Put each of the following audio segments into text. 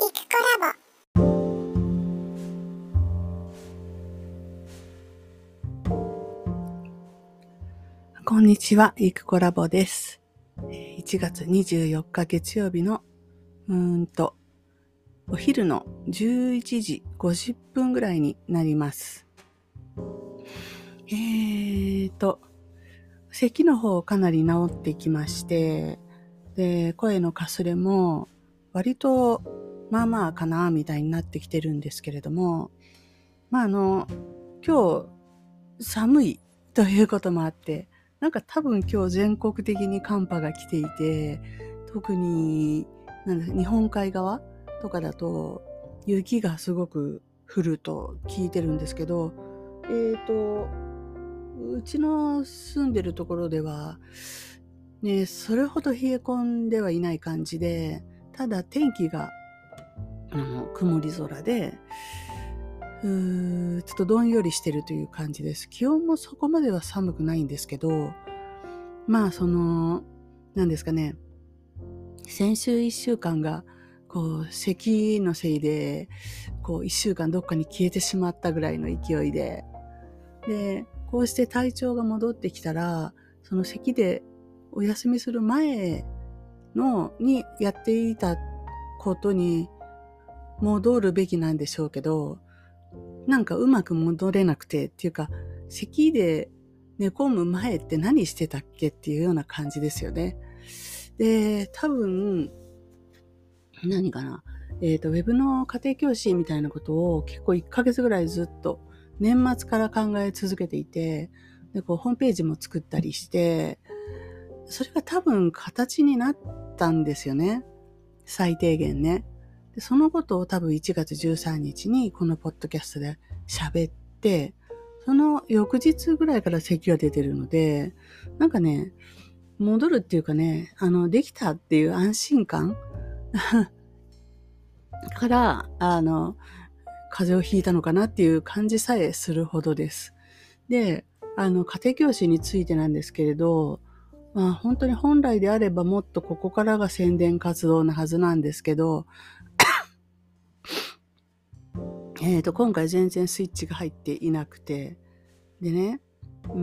イクコラボ。こんにちは、イクコラボです。1月24日月曜日のお昼の11時50分ぐらいになります。咳の方かなり治ってきまして、で、声のかすれも割とまあまあかなみたいになってきてるんですけれども、まあ今日寒いということもあって、なんか多分今日全国的に寒波が来ていて、特に日本海側とかだと雪がすごく降ると聞いてるんですけど、うちの住んでるところでは、ね、それほど冷え込んではいない感じで、ただ天気が曇り空で、ちょっとどんよりしてるという感じです。気温もそこまでは寒くないんですけど、まあなんですかね、先週1週間が咳のせいで1週間どっかに消えてしまったぐらいの勢いで、でこうして体調が戻ってきたら、その咳でお休みする前のにやっていたことに戻るべきなんでしょうけど、なんかうまく戻れなくて、っていうか咳で寝込む前って何してたっけっていうような感じですよね。で、多分何かな、ウェブの家庭教師みたいなことを結構1ヶ月ぐらいずっと年末から考え続けていて、でホームページも作ったりして、それが多分形になったんですよね、最低限ね。でそのことを多分1月13日にこのポッドキャストで喋って、その翌日ぐらいから咳が出てるので、なんかね、戻るっていうかね、できたっていう安心感から風邪をひいたのかなっていう感じさえするほどです。で、家庭教師についてなんですけれど、まあ、本当に本来であればもっとここからが宣伝活動なはずなんですけど、今回全然スイッチが入っていなくて、でね、ま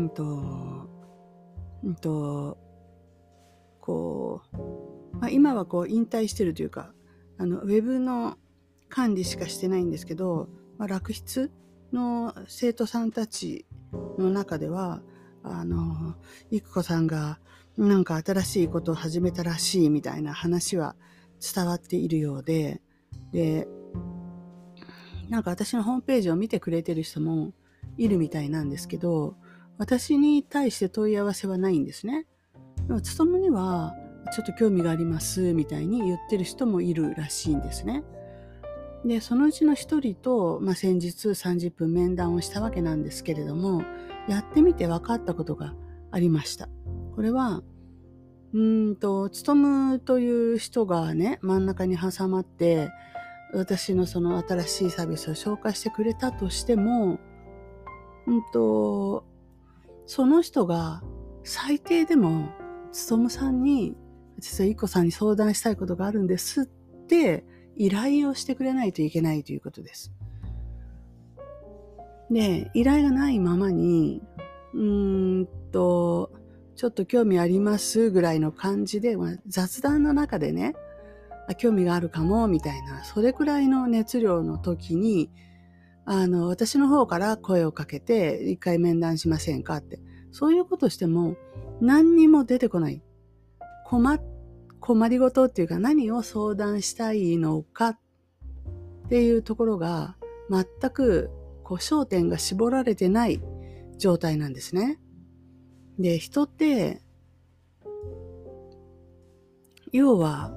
あ、今は引退してるというか、ウェブの管理しかしてないんですけど、まあ、楽筆の生徒さんたちの中では、いくこさんがなんか新しいことを始めたらしいみたいな話は伝わっているようで、で、なんか私のホームページを見てくれてる人もいるみたいなんですけど、私に対して問い合わせはないんですね。でも勤にはちょっと興味がありますみたいに言ってる人もいるらしいんですね。でそのうちの一人と、まあ、先日30分面談をしたわけなんですけれども、やってみて分かったことがありました。これは務という人がね、真ん中に挟まって私のその新しいサービスを紹介してくれたとしても、その人が最低でも務さんに、実はイコさんに相談したいことがあるんですって依頼をしてくれないといけないということです。で、依頼がないままに、ちょっと興味ありますぐらいの感じで、雑談の中でね、興味があるかもみたいな、それくらいの熱量の時に、私の方から声をかけて、一回面談しませんかって、そういうことしても、何にも出てこない。困りごとっていうか、何を相談したいのかっていうところが全く焦点が絞られてない状態なんですね。で、人って要は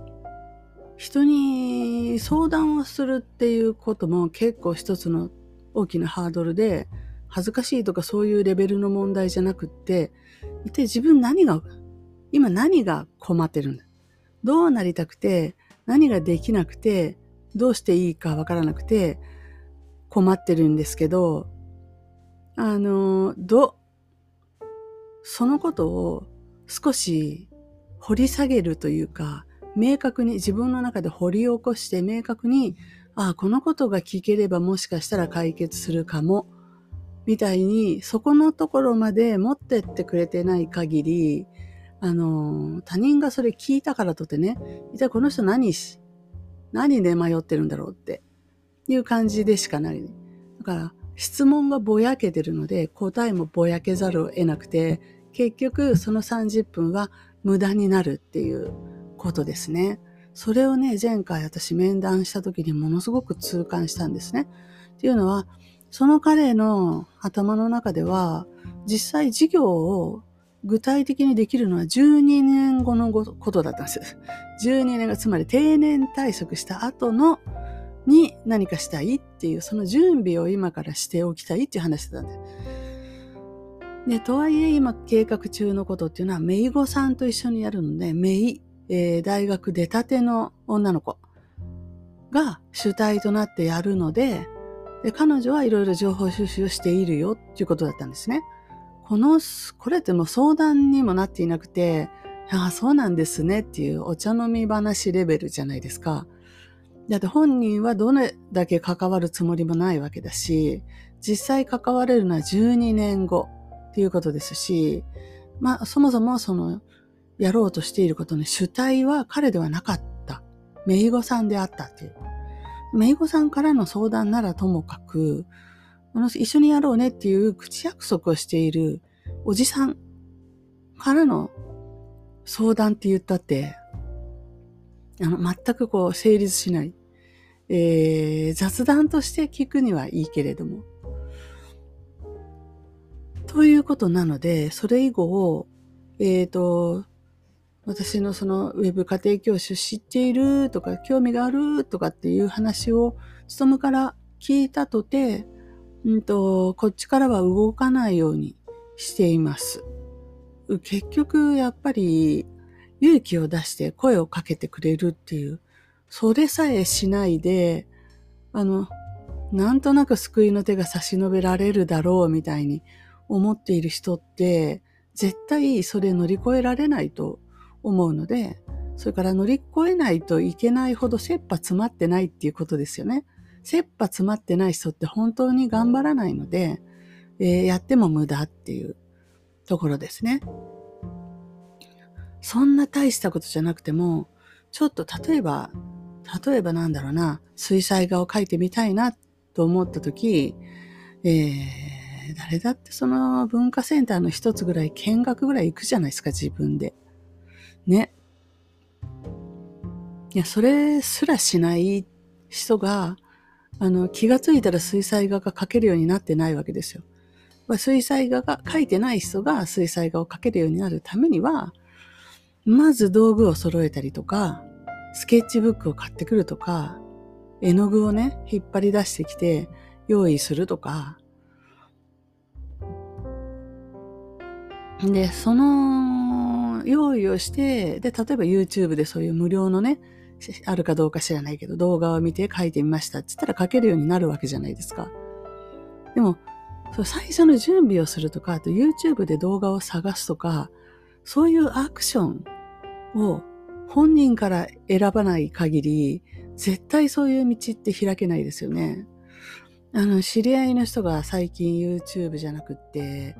人に相談をするっていうことも結構一つの大きなハードルで、恥ずかしいとかそういうレベルの問題じゃなくって、一体自分何が困ってるんだ、どうなりたくて、何ができなくて、どうしていいかわからなくて困ってるんですけど、そのことを少し掘り下げるというか、明確に自分の中で掘り起こして、明確にこのことが聞ければもしかしたら解決するかもみたいに、そこのところまで持ってってくれてない限り、他人がそれ聞いたからとってね、一体この人何で迷ってるんだろうっていう感じでしかない。だから質問がぼやけてるので、答えもぼやけざるを得なくて、結局その30分は無駄になるっていうことですね。それをね、前回私面談した時にものすごく痛感したんですね。っていうのは、その彼の頭の中では、実際事業を具体的にできるのは12年後のことだったんです。12年後、つまり定年退職した後のに何かしたいっていう、その準備を今からしておきたいっていう話だったんで。とはいえ今計画中のことっていうのは、めいごさんと一緒にやるので、大学出たての女の子が主体となってやるので、彼女はいろいろ情報収集をしているよっていうことだったんですね。これってもう相談にもなっていなくて、そうなんですねっていうお茶飲み話レベルじゃないですか。だって本人はどれだけ関わるつもりもないわけだし、実際関われるのは12年後っていうことですし、そもそもそのやろうとしていることの主体は彼ではなかった。めいごさんであったっていう。めいごさんからの相談ならともかく、一緒にやろうねっていう口約束をしているおじさんからの相談って言ったって、全く成立しない。雑談として聞くにはいいけれども。ということなので、それ以後、私のそのウェブ家庭教師知っているとか、興味があるとかっていう話を務から聞いたとて、こっちからは動かないようにしています。結局やっぱり勇気を出して声をかけてくれるっていう、それさえしないで、なんとなく救いの手が差し伸べられるだろうみたいに思っている人って、絶対それ乗り越えられないと思うので、それから乗り越えないといけないほど切羽詰まってないっていうことですよね。切羽詰まってない人って本当に頑張らないので、やっても無駄っていうところですね。そんな大したことじゃなくても、ちょっと例えばなんだろうな、水彩画を描いてみたいなと思ったとき、誰だってその文化センターの一つぐらい見学ぐらい行くじゃないですか、自分で。ね。いや、それすらしない人が、気がついたら水彩画が描けるようになってないわけですよ。水彩画が描いてない人が水彩画を描けるようになるためには、まず道具を揃えたりとか、スケッチブックを買ってくるとか、絵の具をね、引っ張り出してきて用意するとか。で、その用意をして、で、例えば YouTube でそういう無料のね、あるかどうか知らないけど、動画を見て書いてみましたって言ったら書けるようになるわけじゃないですか。でも、最初の準備をするとか、あと YouTube で動画を探すとか、そういうアクションを本人から選ばない限り、絶対そういう道って開けないですよね。知り合いの人が最近 YouTube じゃなくって、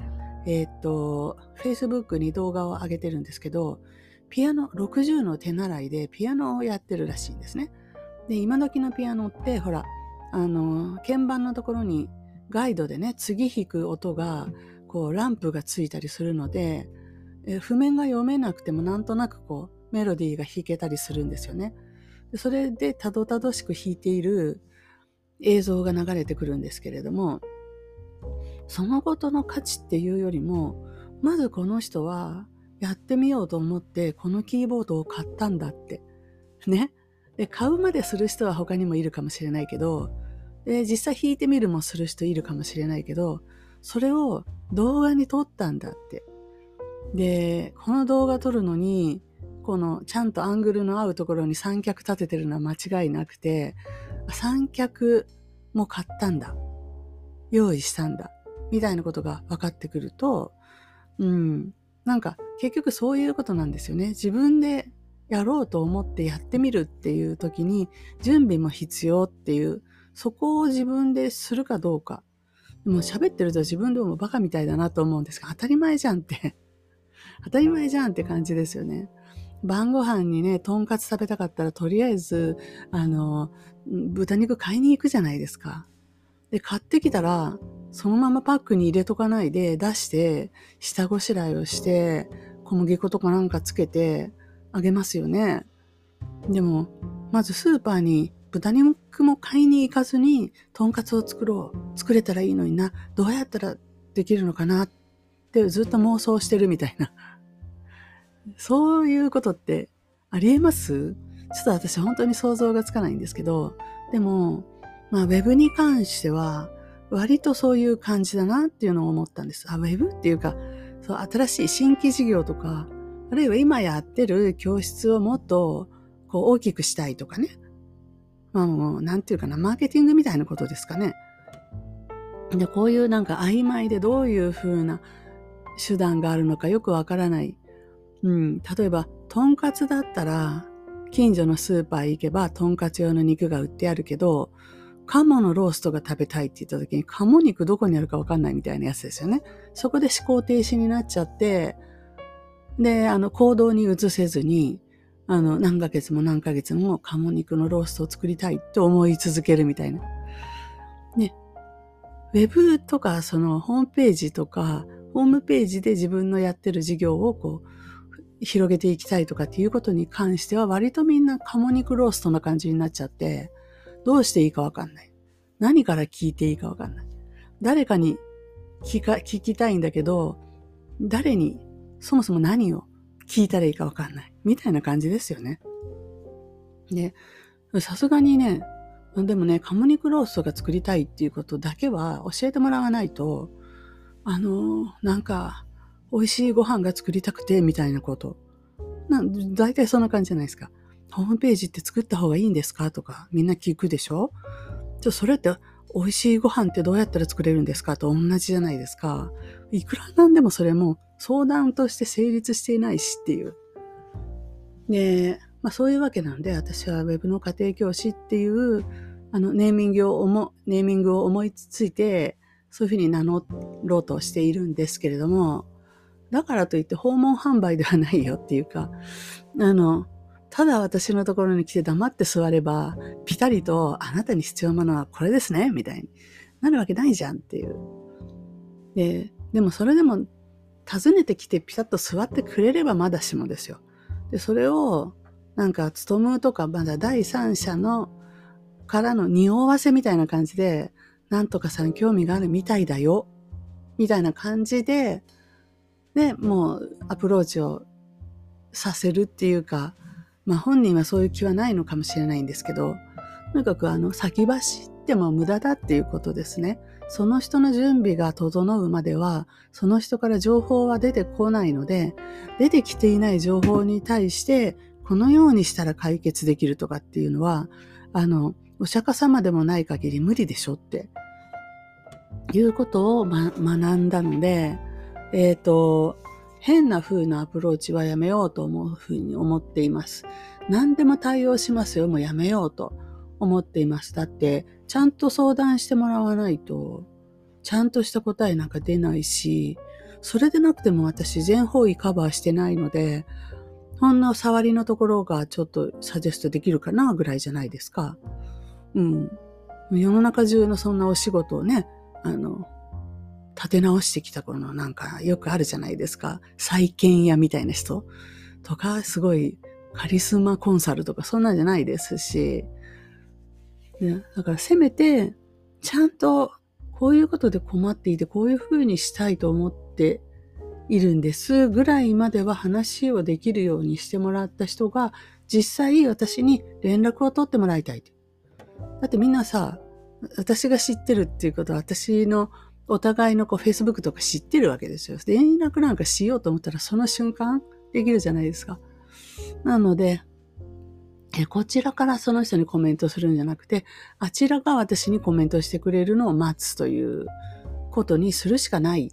Facebook に動画を上げてるんですけど、ピアノ60の手習いでピアノをやってるらしいんですね。で、今時のピアノって、ほら、鍵盤のところにガイドでね、次弾く音が、ランプがついたりするので、譜面が読めなくてもなんとなくメロディーが弾けたりするんですよね。それでたどたどしく弾いている映像が流れてくるんですけれども、そのことの価値っていうよりも、まずこの人はやってみようと思ってこのキーボードを買ったんだってね。で、買うまでする人は他にもいるかもしれないけど、で、実際弾いてみるもする人いるかもしれないけど、それを動画に撮ったんだって。で、この動画撮るのに、ちゃんとアングルの合うところに三脚立ててるのは間違いなくて、三脚も買ったんだ、用意したんだ、みたいなことが分かってくると、なんか結局そういうことなんですよね。自分でやろうと思ってやってみるっていう時に準備も必要っていう、そこを自分でするかどうか。でも喋ってると自分でもバカみたいだなと思うんですが、当たり前じゃんって当たり前じゃんって感じですよね。晩ご飯にね、とんかつ食べたかったらとりあえず豚肉買いに行くじゃないですか。で買ってきたらそのままパックに入れとかないで出して下ごしらえをして小麦粉とかなんかつけてあげますよね。でもまずスーパーに豚肉も買いに行かずにとんかつを作れたらいいのにな、どうやったらできるのかなってずっと妄想してるみたいなそういうことってありえます？ちょっと私本当に想像がつかないんですけど、でもまあウェブに関しては割とそういう感じだなっていうのを思ったんです。ウェブっていうか、そう、新しい新規事業とか、あるいは今やってる教室をもっとこう大きくしたいとかね。まあもう、なんていうかな、マーケティングみたいなことですかね。で、こういうなんか曖昧でどういう風な手段があるのかよくわからない。例えば、とんかつだったら、近所のスーパー行けば、とんかつ用の肉が売ってあるけど、鴨のローストが食べたいって言った時に鴨肉どこにあるか分かんないみたいなやつですよね。そこで思考停止になっちゃって、で行動に移せずに何ヶ月も何ヶ月も鴨肉のローストを作りたいって思い続けるみたいなね。ウェブとかそのホームページとかホームページで自分のやってる事業をこう広げていきたいとかっていうことに関しては割とみんな鴨肉ローストな感じになっちゃって、どうしていいかわかんない。何から聞いていいかわかんない。誰かに聞きたいんだけど、誰にそもそも何を聞いたらいいかわかんない。みたいな感じですよね。で、さすがにね、でもね、鴨肉ローストが作りたいっていうことだけは教えてもらわないと、なんか、美味しいご飯が作りたくて、みたいなこと。大体そんな感じじゃないですか。ホームページって作った方がいいんですかとかみんな聞くでしょ。それって美味しいご飯ってどうやったら作れるんですかと同じじゃないですか。いくらなんでもそれも相談として成立していないしっていう。で、まあそういうわけなんで私は Web の家庭教師っていうネーミングを思いついてそういうふうに名乗ろうとしているんですけれども、だからといって訪問販売ではないよっていうか、ただ私のところに来て黙って座れば、ピタリとあなたに必要なのはこれですね、みたいになるわけないじゃんっていう。でもそれでも訪ねてきてピタッと座ってくれればまだしもですよ。で、それをなんか勤務とかまだ第三者のからの匂わせみたいな感じで、なんとかさん興味があるみたいだよ、みたいな感じで、で、もうアプローチをさせるっていうか、まあ本人はそういう気はないのかもしれないんですけど、とにかく先走っても無駄だっていうことですね。その人の準備が整うまでは、その人から情報は出てこないので、出てきていない情報に対して、このようにしたら解決できるとかっていうのは、お釈迦様でもない限り無理でしょって、いうことを、学んだので、変な風なアプローチはやめようと思っています。何でも対応しますよ。もうやめようと思っています。だって、ちゃんと相談してもらわないと、ちゃんとした答えなんか出ないし、それでなくても私全方位カバーしてないので、ほんの触りのところがちょっとサジェストできるかなぐらいじゃないですか。世の中中のそんなお仕事をね、立て直してきた頃のなんかよくあるじゃないですか。再建屋みたいな人とか、すごいカリスマコンサルとかそんなんじゃないですし、ね、だからせめてちゃんとこういうことで困っていてこういうふうにしたいと思っているんですぐらいまでは話をできるようにしてもらった人が実際私に連絡を取ってもらいたい。だってみんなさ、私が知ってるっていうことは私のお互いのFacebook とか知ってるわけですよ。連絡なんかしようと思ったらその瞬間できるじゃないですか。なので、こちらからその人にコメントするんじゃなくて、あちらが私にコメントしてくれるのを待つということにするしかない。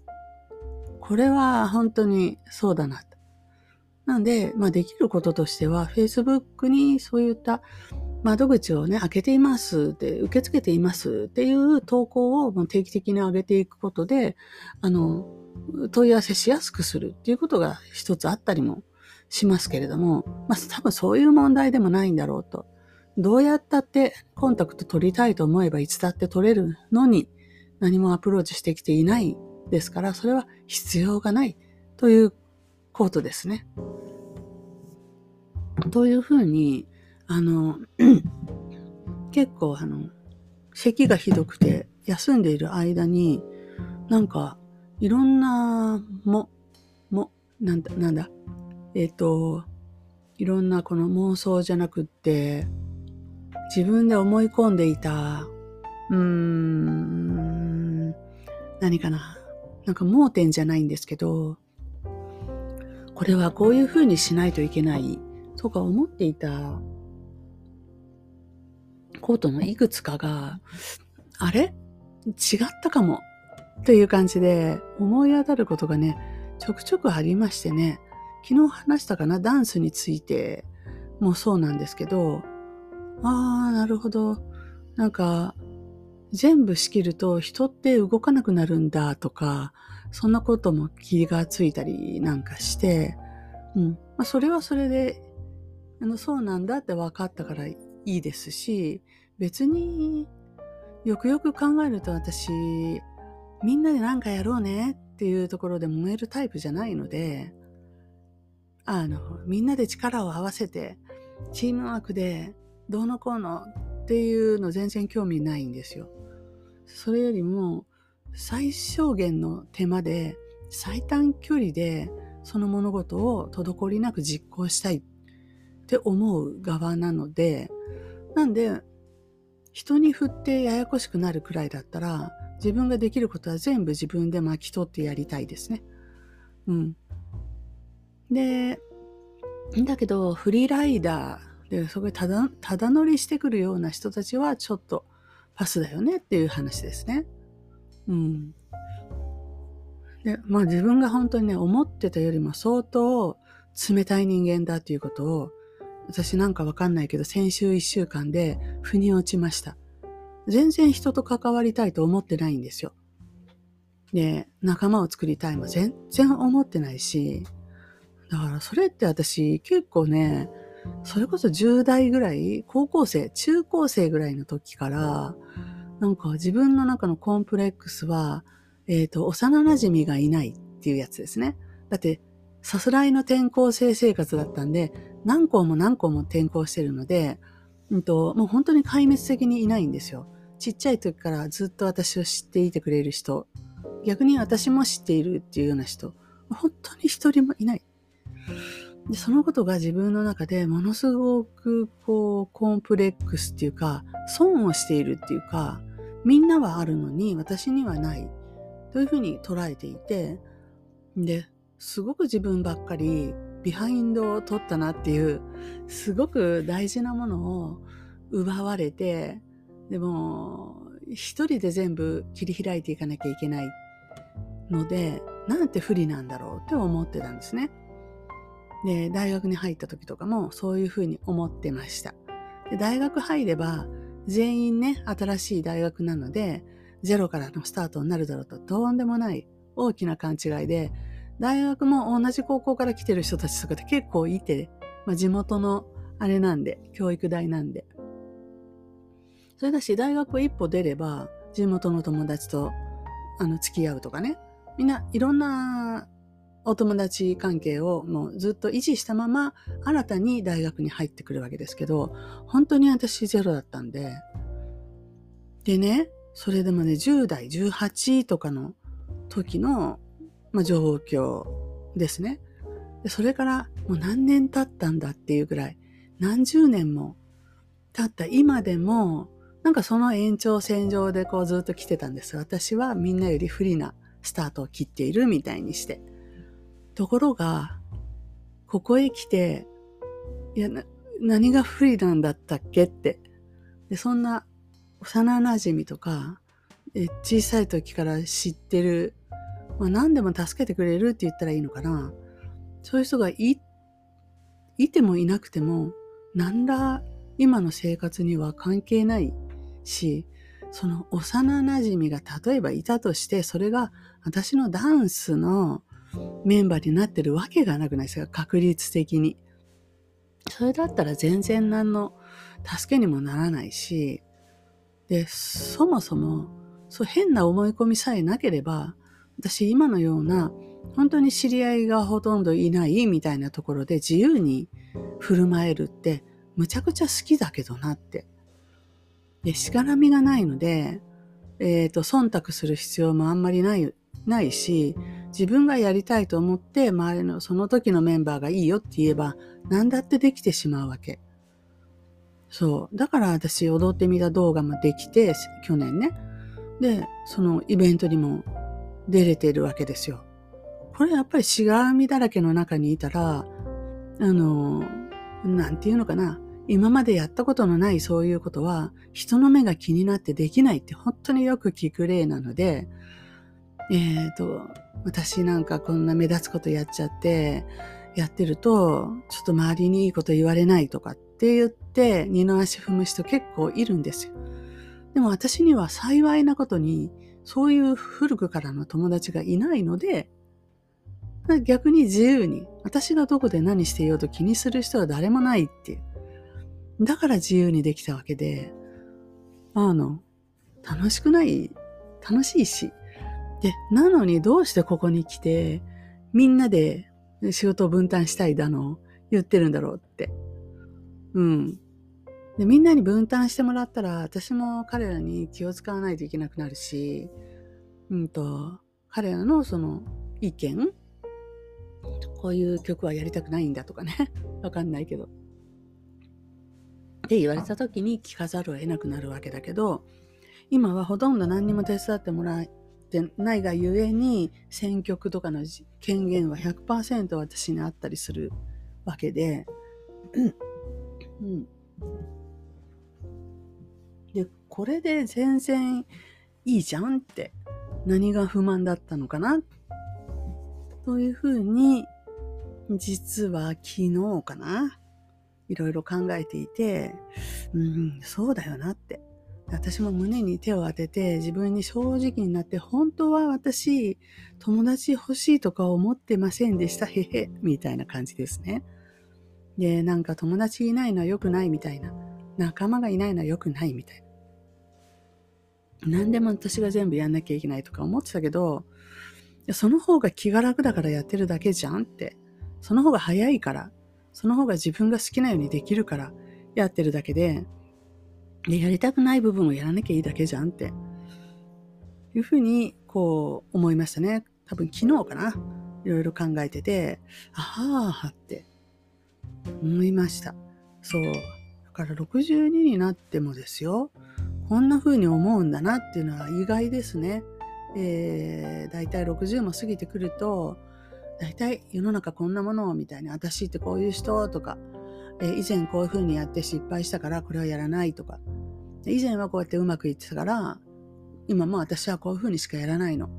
これは本当にそうだなと。なんで、できることとしては Facebook にそういった窓口をね、開けていますで、受け付けていますっていう投稿をもう定期的に上げていくことで、問い合わせしやすくするっていうことが一つあったりもしますけれども、多分そういう問題でもないんだろうと。どうやったってコンタクト取りたいと思えばいつだって取れるのに何もアプローチしてきていないですから、それは必要がないということですね。というふうに、結構咳がひどくて休んでいる間にいろんないろんなこの妄想じゃなくって自分で思い込んでいた盲点じゃないんですけど、これはこういうふうにしないといけないとか思っていたことのいくつかがあれ違ったかもという感じで思い当たることがね、ちょくちょくありましてね、昨日話したかな、ダンスについてもそうなんですけど、なるほど、全部仕切ると人って動かなくなるんだとか、そんなことも気がついたりなんかして、それはそれでそうなんだって分かったからいいですし、別によくよく考えると私みんなで何かやろうねっていうところで揉めるタイプじゃないので、みんなで力を合わせてチームワークでどうのこうのっていうの全然興味ないんですよ。それよりも最小限の手間で最短距離でその物事を滞りなく実行したいって思う側なので、なんで人に振ってややこしくなるくらいだったら自分ができることは全部自分で巻き取ってやりたいですね。で、だけどフリーライダーでそこでただ乗りしてくるような人たちはちょっとパスだよねっていう話ですね。で、自分が本当にね、思ってたよりも相当冷たい人間だっていうことを、私わかんないけど先週1週間で腑に落ちました。全然人と関わりたいと思ってないんですよ。で、仲間を作りたいも全然思ってないし、だからそれって私結構ね、それこそ10代ぐらい、高校生、中高生ぐらいの時から、自分の中のコンプレックスは、幼馴染がいないっていうやつですね。だって、さすらいの転校生生活だったんで、何校も何校も転校してるので、もう本当に壊滅的にいないんですよ。ちっちゃい時からずっと私を知っていてくれる人、逆に私も知っているっていうような人、本当に一人もいない。で、そのことが自分の中でものすごくコンプレックスっていうか、損をしているっていうか、みんなはあるのに私にはないというふうに捉えていて、ですごく自分ばっかりビハインドを取ったなっていう、すごく大事なものを奪われて、でも一人で全部切り開いていかなきゃいけないので、なんて不利なんだろうって思ってたんですね。で、大学に入った時とかもそういうふうに思ってました。で、大学入れば全員ね、新しい大学なのでゼロからのスタートになるだろうと、とんでもない大きな勘違いで、大学も同じ高校から来てる人たちとかって結構いて、地元のあれなんで、教育大なんで。それだし、大学を一歩出れば地元の友達と付き合うとかね、みんないろんなお友達関係をもうずっと維持したまま新たに大学に入ってくるわけですけど、本当に私ゼロだったんで。でね、それでもね、10代18とかの時の、状況ですね。で、それからもう何年経ったんだっていうぐらい、何十年も経った今でもその延長線上でずっと来てたんです。私はみんなより不利なスタートを切っているみたいにして。ところがここへ来て、何が不利なんだったっけって。で、そんな幼なじみとか小さい時から知ってる、何でも助けてくれるって言ったらいいのかな、そういう人がいいてもいなくても何ら今の生活には関係ないし、その幼なじみが例えばいたとして、それが私のダンスのメンバーになってるわけがなくないですか、確率的に。それだったら全然何の助けにもならないし、でそもそもそう変な思い込みさえなければ、私今のような本当に知り合いがほとんどいないみたいなところで自由に振る舞えるってむちゃくちゃ好きだけどなって。でしがらみがないので、忖度する必要もあんまりないし、自分がやりたいと思って周りのその時のメンバーがいいよって言えば何だってできてしまうわけ。そうだから私踊ってみた動画もできて、去年ね、でそのイベントにも出れてるわけですよ。これやっぱりしがらみだらけの中にいたら、なんていうのかな、今までやったことのないそういうことは人の目が気になってできないって本当によく聞く例なので、私なんかこんな目立つことやっちゃってやってるとちょっと周りにいいこと言われないとかって言って二の足踏む人結構いるんですよ。でも私には幸いなことにそういう古くからの友達がいないので、逆に自由に私がどこで何していようと気にする人は誰もないっていう、だから自由にできたわけで、楽しくない、楽しいし、でなのにどうしてここに来てみんなで仕事を分担したいだの言ってるんだろうって。でみんなに分担してもらったら私も彼らに気を使わないといけなくなるし、彼らのその意見、こういう曲はやりたくないんだとかねわかんないけどって言われた時に聞かざるを得なくなるわけだけど、今はほとんど何にも手伝ってもらってないがゆえに選曲とかの権限は 100% 私にあったりするわけで、でこれで全然いいじゃんって、何が不満だったのかなというふうに、実は昨日かないろいろ考えていて、そうだよなって。私も胸に手を当てて自分に正直になって、本当は私友達欲しいとか思ってませんでした、へへみたいな感じですね。でなんか友達いないのは良くないみたいな、仲間がいないのは良くないみたいな、何でも私が全部やんなきゃいけないとか思ってたけど、その方が気が楽だからやってるだけじゃんって、その方が早いから、その方が自分が好きなようにできるからやってるだけで、やりたくない部分をやらなきゃいいだけじゃんっていうふうに思いましたね。多分昨日かないろいろ考えてて、ああって思いました。そうだから62になってもですよ、こんな風に思うんだなっていうのは意外ですね。だいたい60も過ぎてくると、だいたい世の中こんなものみたいな、私ってこういう人とか、以前こういう風にやって失敗したからこれはやらないとか、以前はこうやってうまくいってたから今も私はこういう風にしかやらないの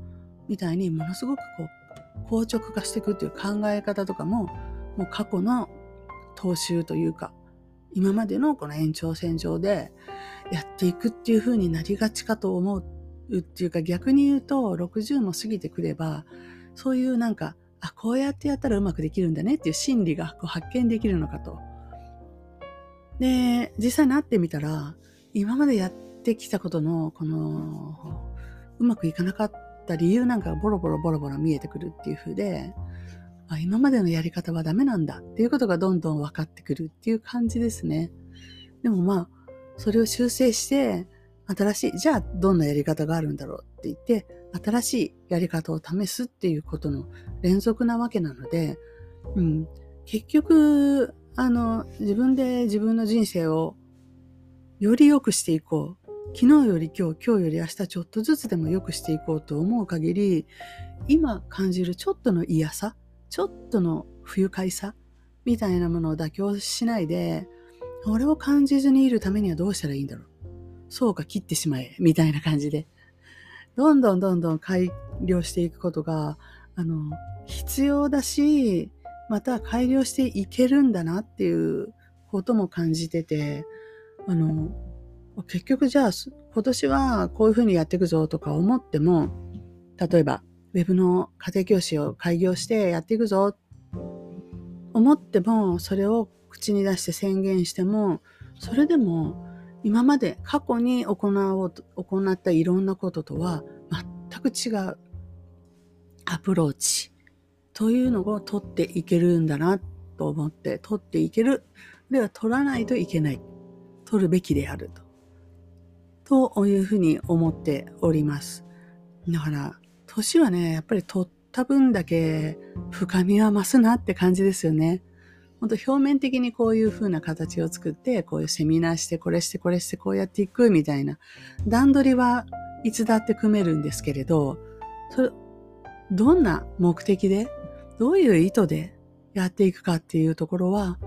みたいに、ものすごく硬直化していくっていう考え方とかも、もう過去の踏襲というか今までのこの延長線上でやっていくっていう風になりがちかと思うっていうか、逆に言うと60も過ぎてくれば、そういうなんかこうやってやったらうまくできるんだねっていう心理が発見できるのかと。で実際なってみたら、今までやってきたことのこのうまくいかなかった理由なんかがボロボロ見えてくるっていう風で、今までのやり方はダメなんだっていうことがどんどん分かってくるっていう感じですね。でもまあそれを修正して新しい、じゃあどんなやり方があるんだろうって言って新しいやり方を試すっていうことの連続なわけなので、結局自分で自分の人生をより良くしていこう、昨日より今日、今日より明日ちょっとずつでも良くしていこうと思う限り、今感じるちょっとの嫌さ、ちょっとの不愉快さみたいなものを妥協しないで、俺を感じずにいるためにはどうしたらいいんだろう、そうか切ってしまえみたいな感じでどんどん改良していくことが必要だし、また改良していけるんだなっていうことも感じてて、結局じゃあ今年はこういうふうにやっていくぞとか思っても、例えばウェブの家庭教師を開業してやっていくぞ思っても、それを口に出して宣言しても、それでも今まで過去に行ったいろんなこととは全く違うアプローチというのを取っていけるんだなと思って、取っていける、あるいは取らないといけない、取るべきであるというふうに思っております。だから年はね、やっぱり取った分だけ深みは増すなって感じですよね。本当表面的にこういうふうな形を作って、こういうセミナーしてこれしてこれしてこうやっていくみたいな段取りはいつだって組めるんですけれど、それどんな目的でどういう意図でやっていくかっていうところは、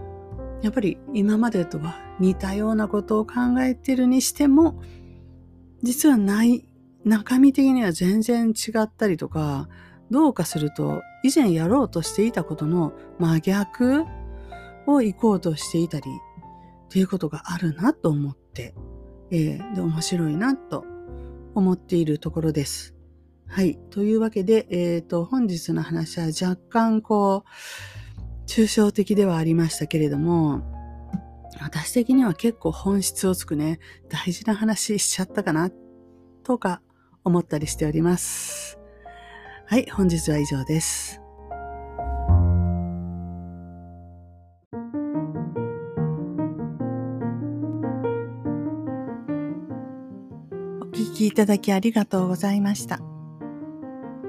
やっぱり今までとは似たようなことを考えてるにしても、実はない中身的には全然違ったりとか、どうかすると以前やろうとしていたことの真逆を行こうとしていたりっていうことがあるなと思って、で面白いなと思っているところです。はい。というわけで、本日の話は若干抽象的ではありましたけれども、私的には結構本質をつくね、大事な話しちゃったかなとか思ったりしております。はい。本日は以上です。お聞きいただきありがとうございました。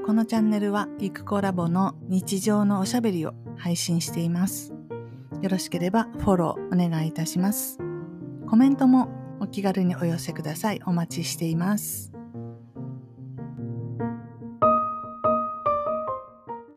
このチャンネルは育子ラボの日常のおしゃべりを配信しています。よろしければフォローお願いいたします。コメントもお気軽にお寄せください。お待ちしています。